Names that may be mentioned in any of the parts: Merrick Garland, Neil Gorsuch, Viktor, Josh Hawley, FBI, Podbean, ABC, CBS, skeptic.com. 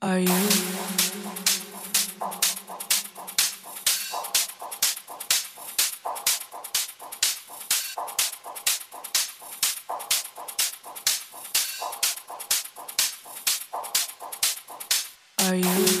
Are you? Are you?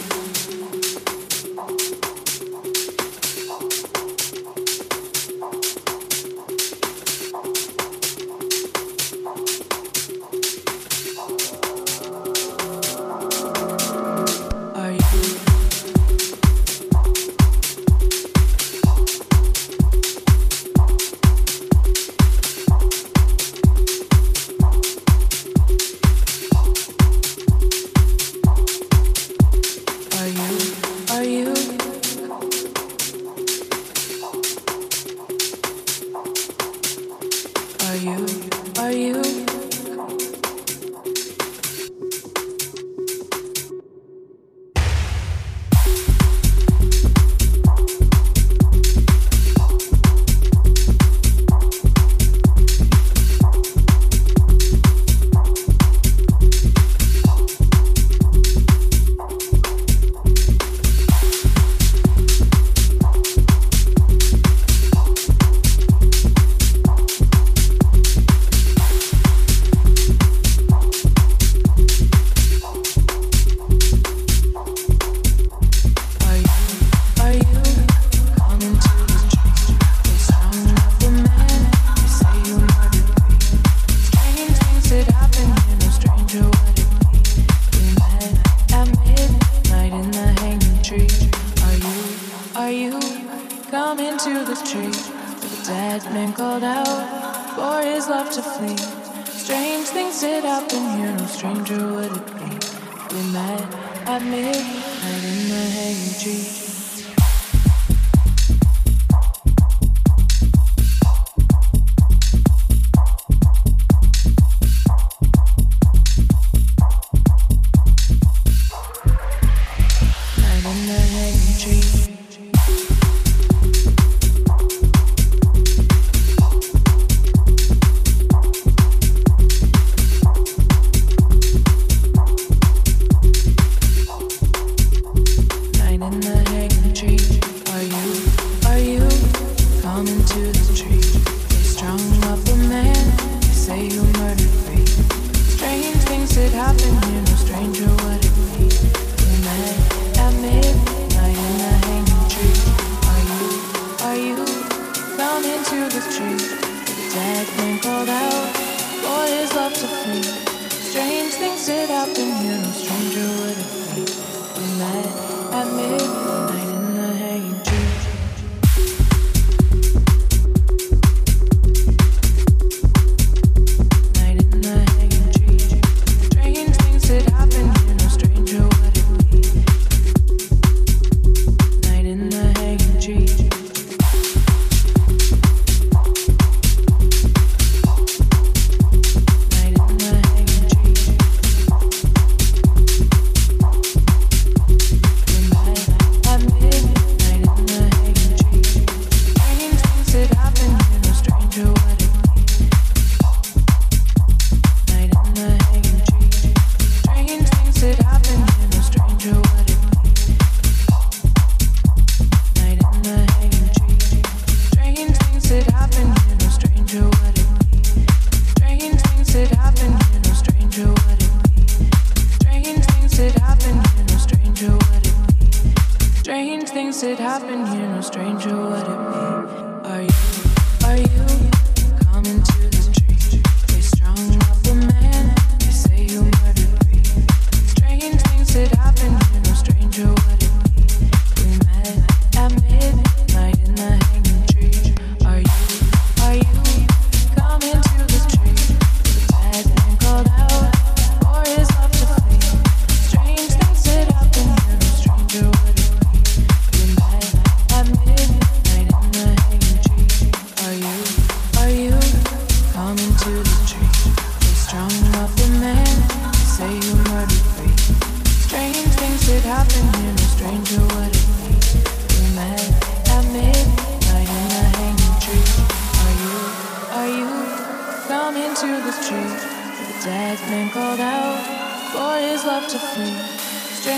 Strange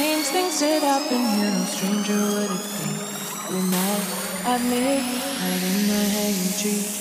is it up in here? No stranger would it be. We're not at midnight in the hanging tree.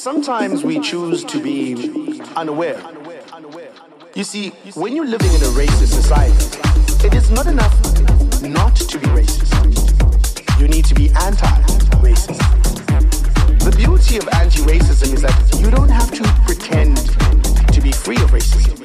Sometimes we choose to be unaware. You see, when you're living in a racist society, it is not enough not to be racist. You need to be anti-racist. The beauty of anti-racism is that you don't have to pretend to be free of racism.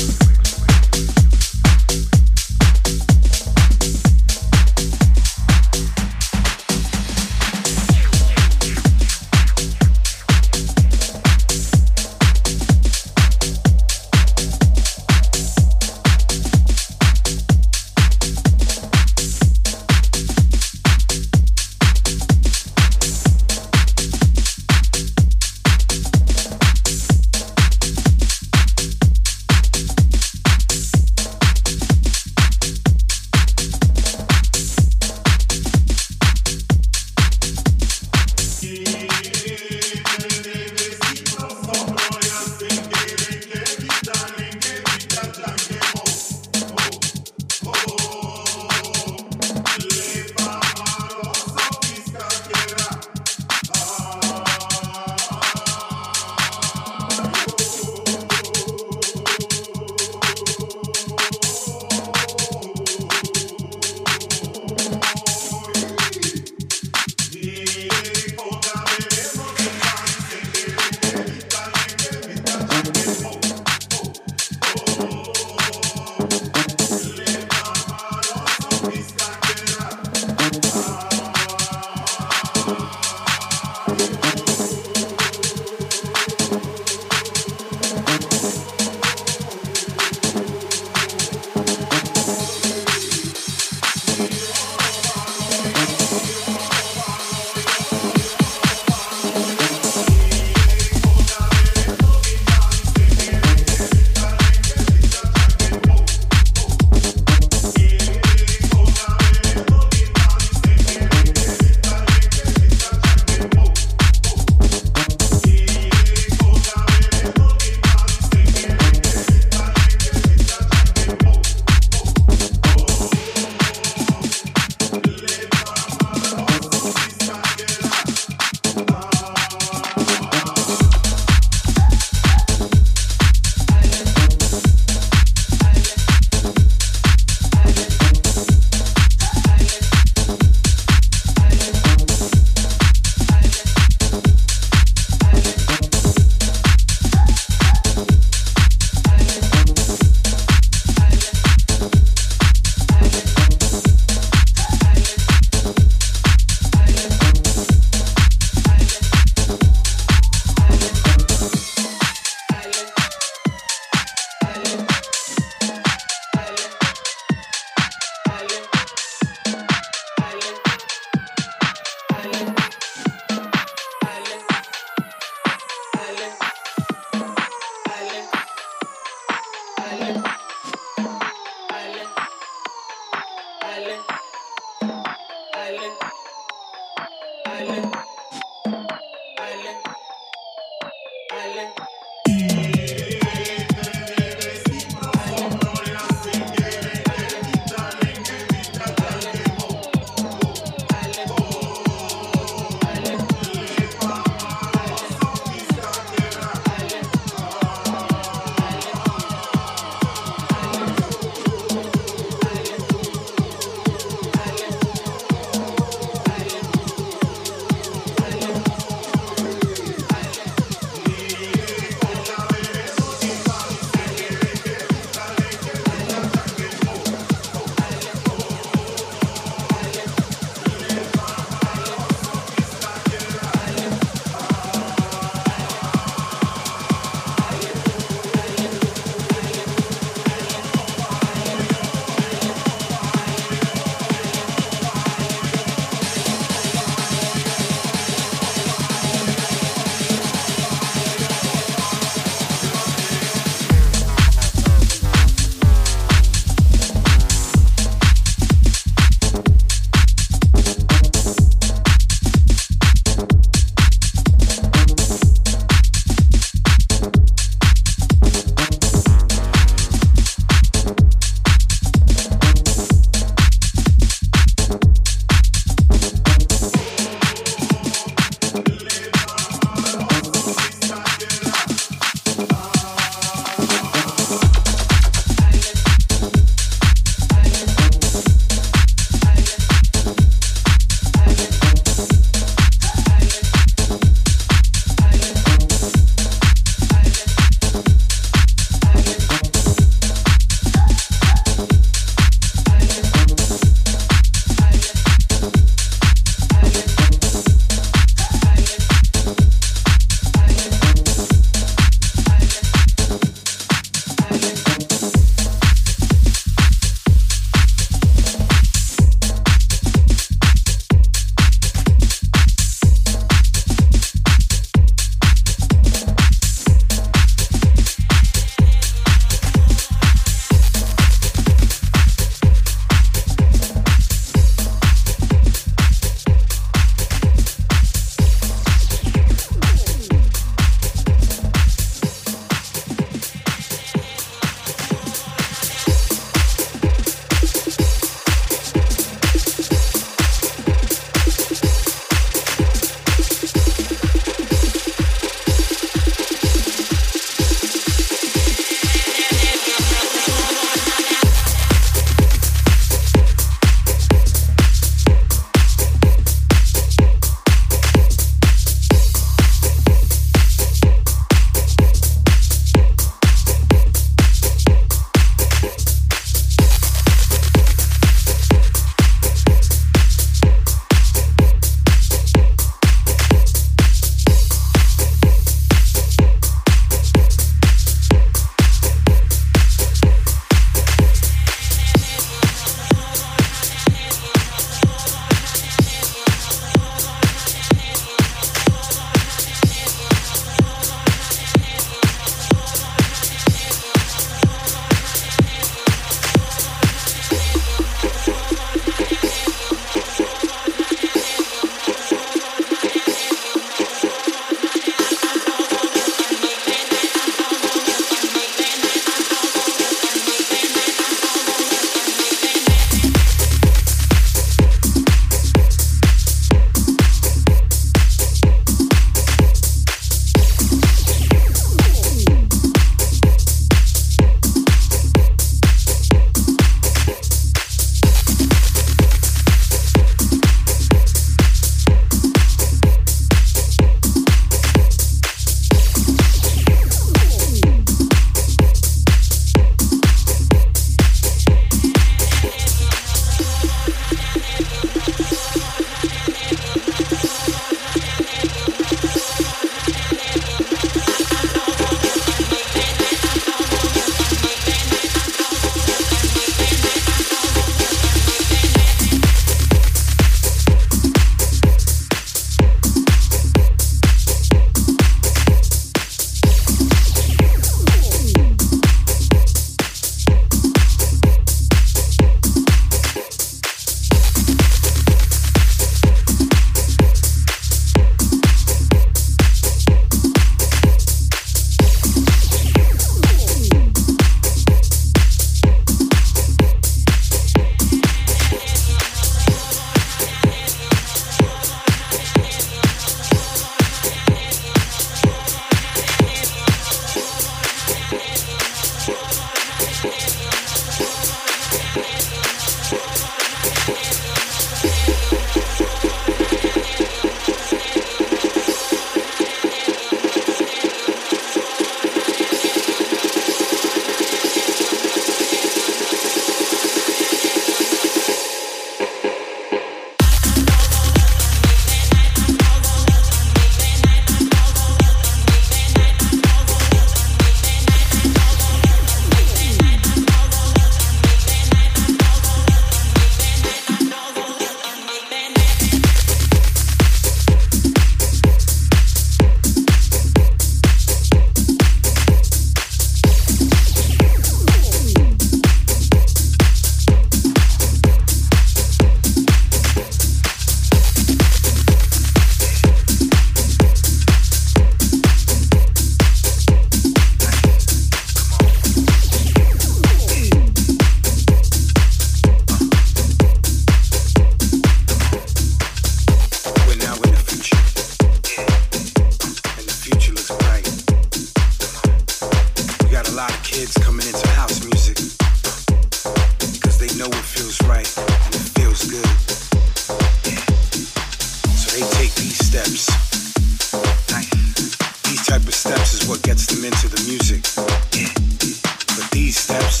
steps.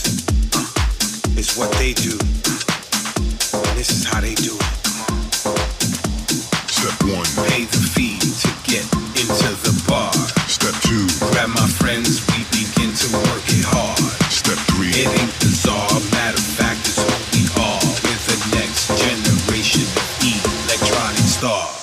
It's what they do. And this is how they do it. Step one. Pay the fee to get into the bar. Step two. Grab my friends, we begin to work it hard. Step three. It ain't bizarre, matter of fact, it's who we are. We're the next generation of electronic stars.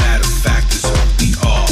Matter of fact, it's what we are.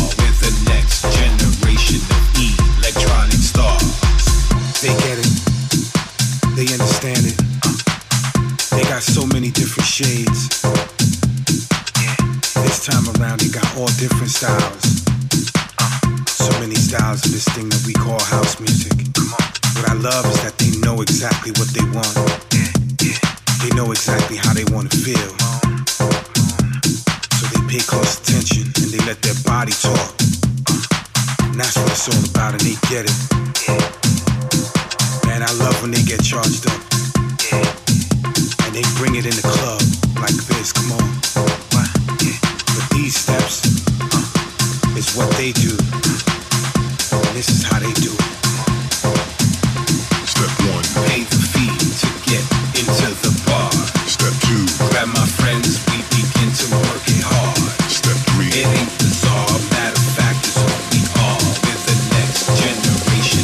We're the next generation.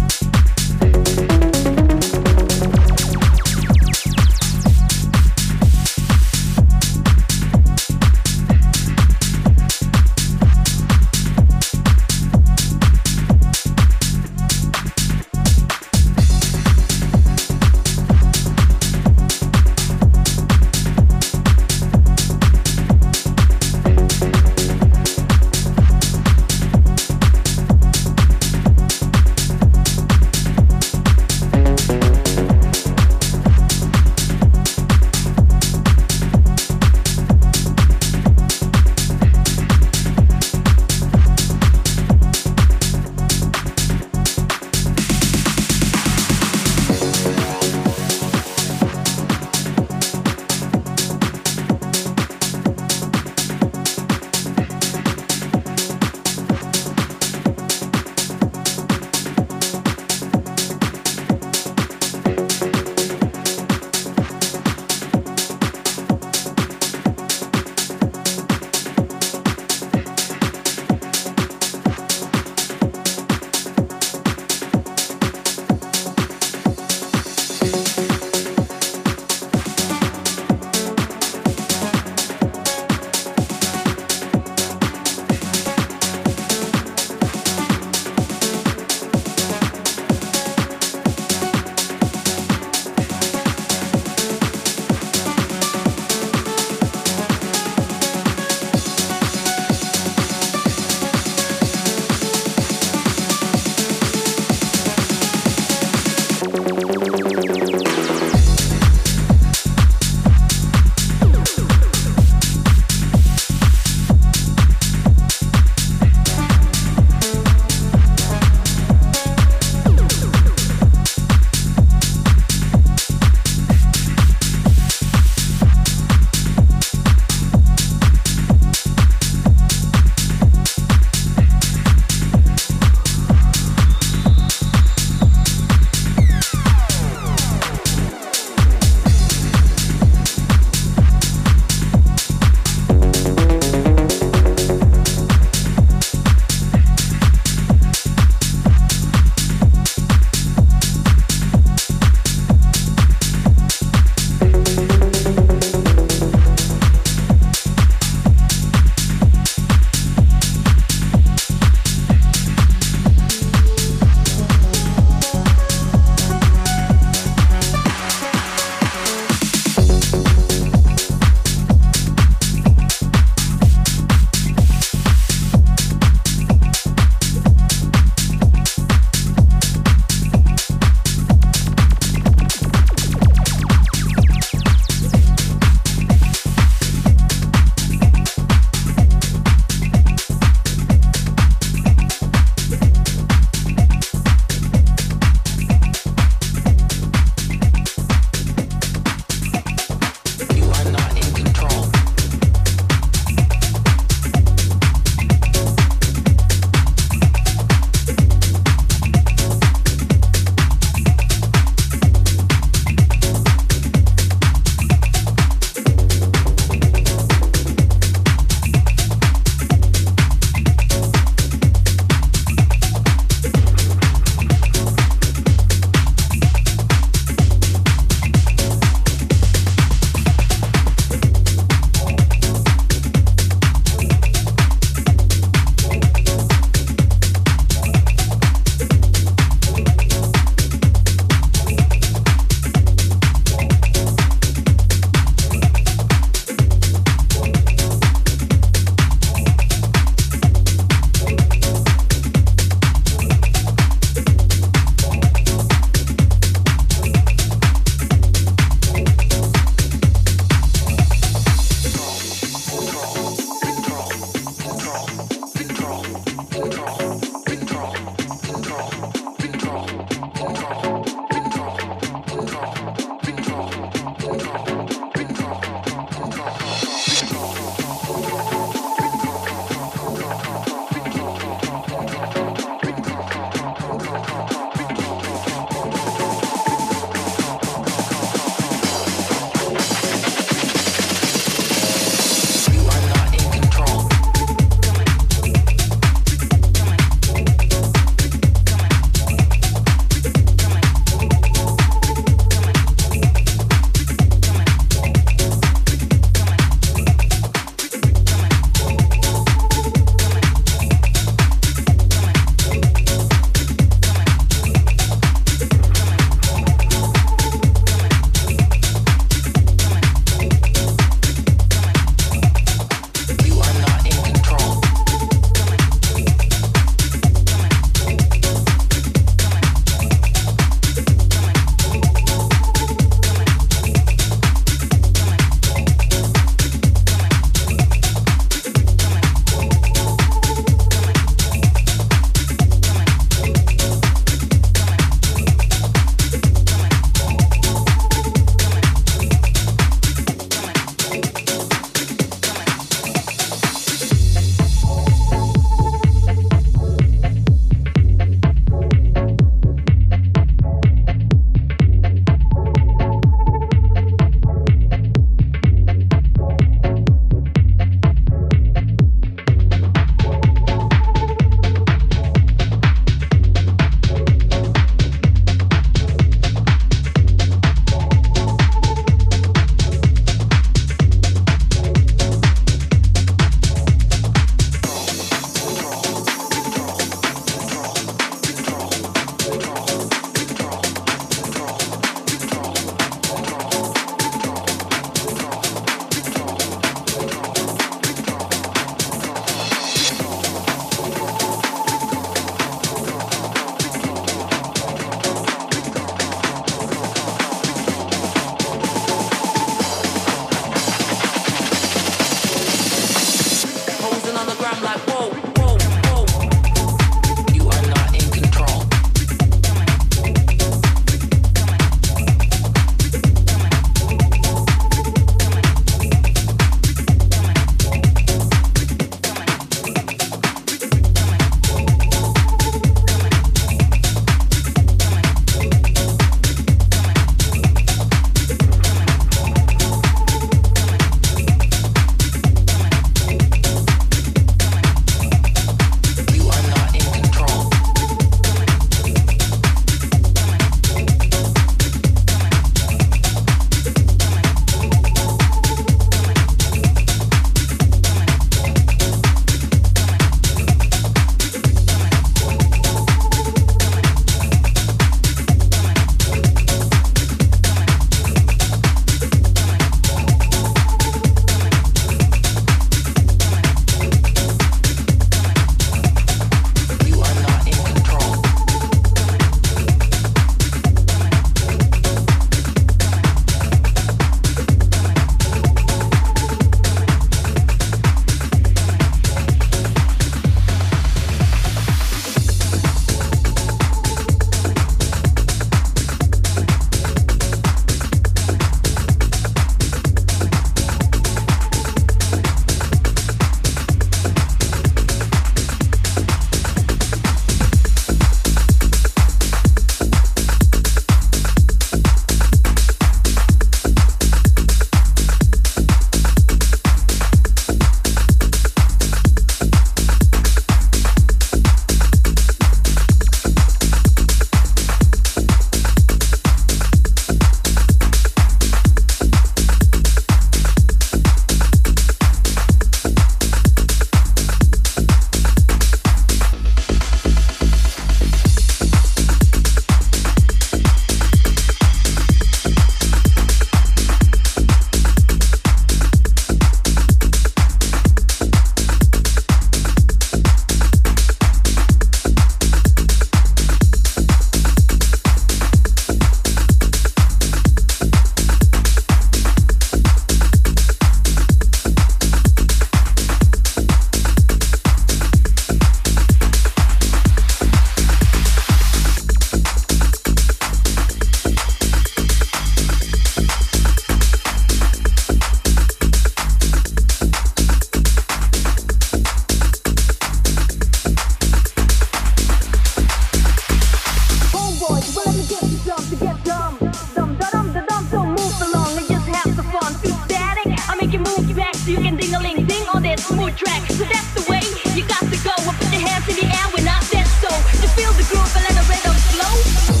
So that's the way you got to go. We'll put your hands in the air when I said so. You feel the groove and let the rhythm flow.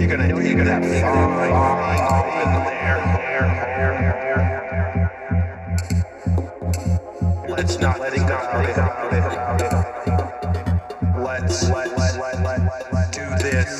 you're gonna dig that fine hole in there. Let's not let it go. Let's do this.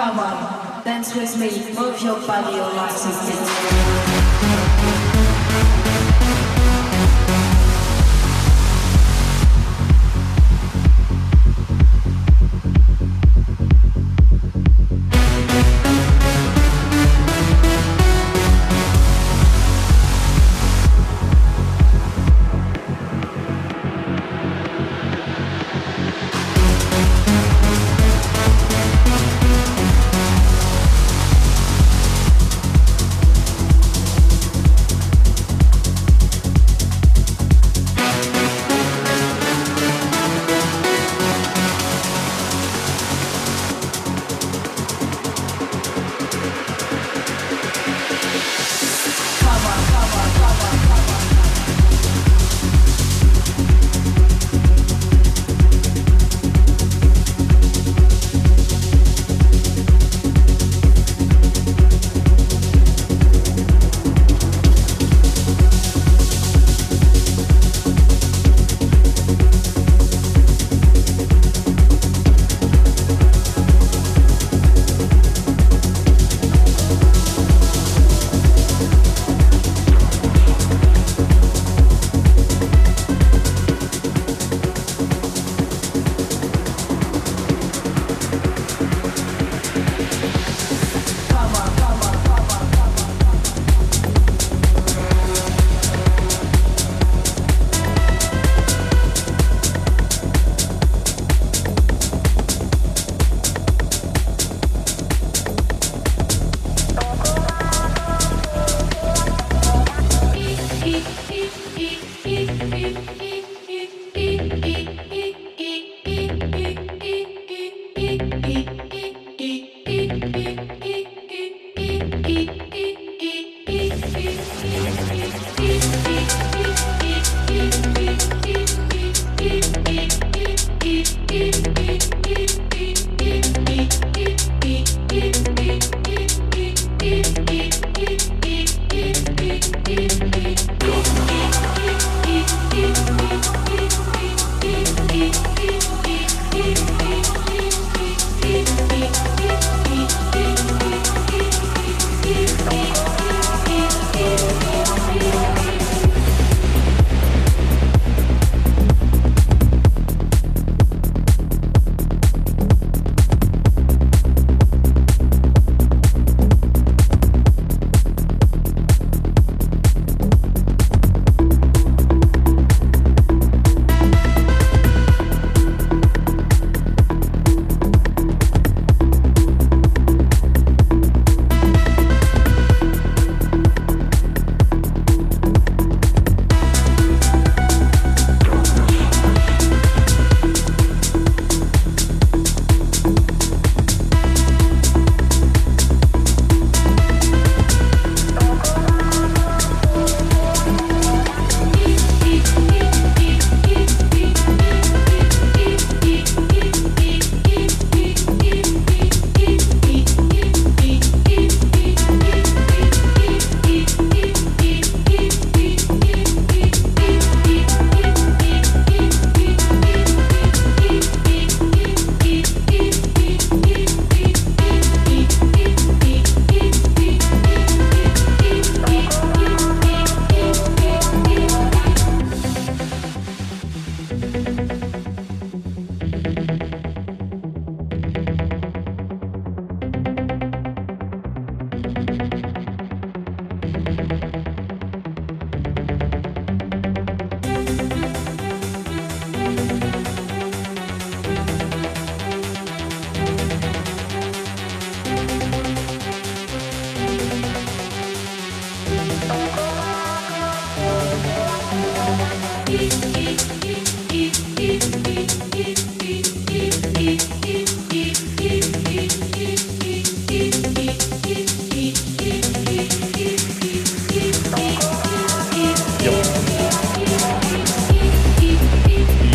Come on, dance with me, move your body, your life is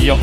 Ja.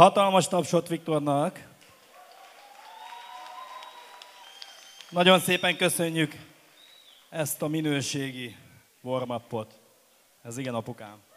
Hatalmas tapsot Viktornak. Nagyon szépen köszönjük ezt a minőségi warm-upot. Ez igen, apukám.